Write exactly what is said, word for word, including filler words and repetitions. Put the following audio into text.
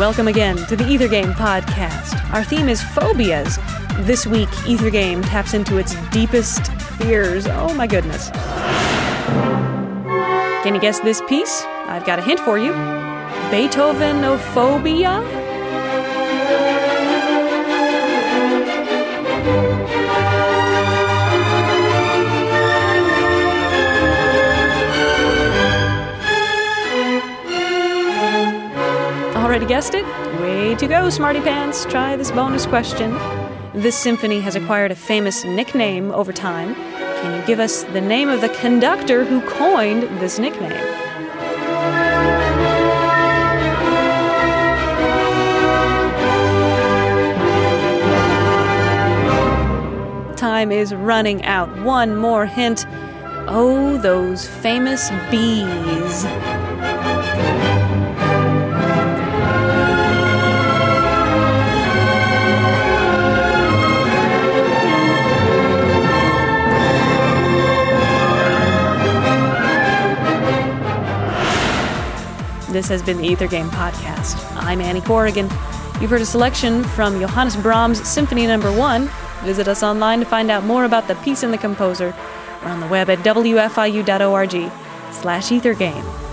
Welcome again to the Ether Game podcast. Our theme is phobias. This week, Ether Game taps into its deepest fears. Oh my goodness. Can you guess this piece? I've got a hint for you. Beethovenophobia? Already guessed it? Way to go, smarty pants. Try this bonus question. This symphony has acquired a famous nickname over time. Can you give us the name of the conductor who coined this nickname? Time is running out. One more hint. Oh, those famous bees. This has been the Ether Game podcast. I'm Annie Corrigan. You've heard a selection from Johannes Brahms' Symphony Number one. Visit us online to find out more about the piece and the composer. We're on the web at w f i u dot org slash ether game.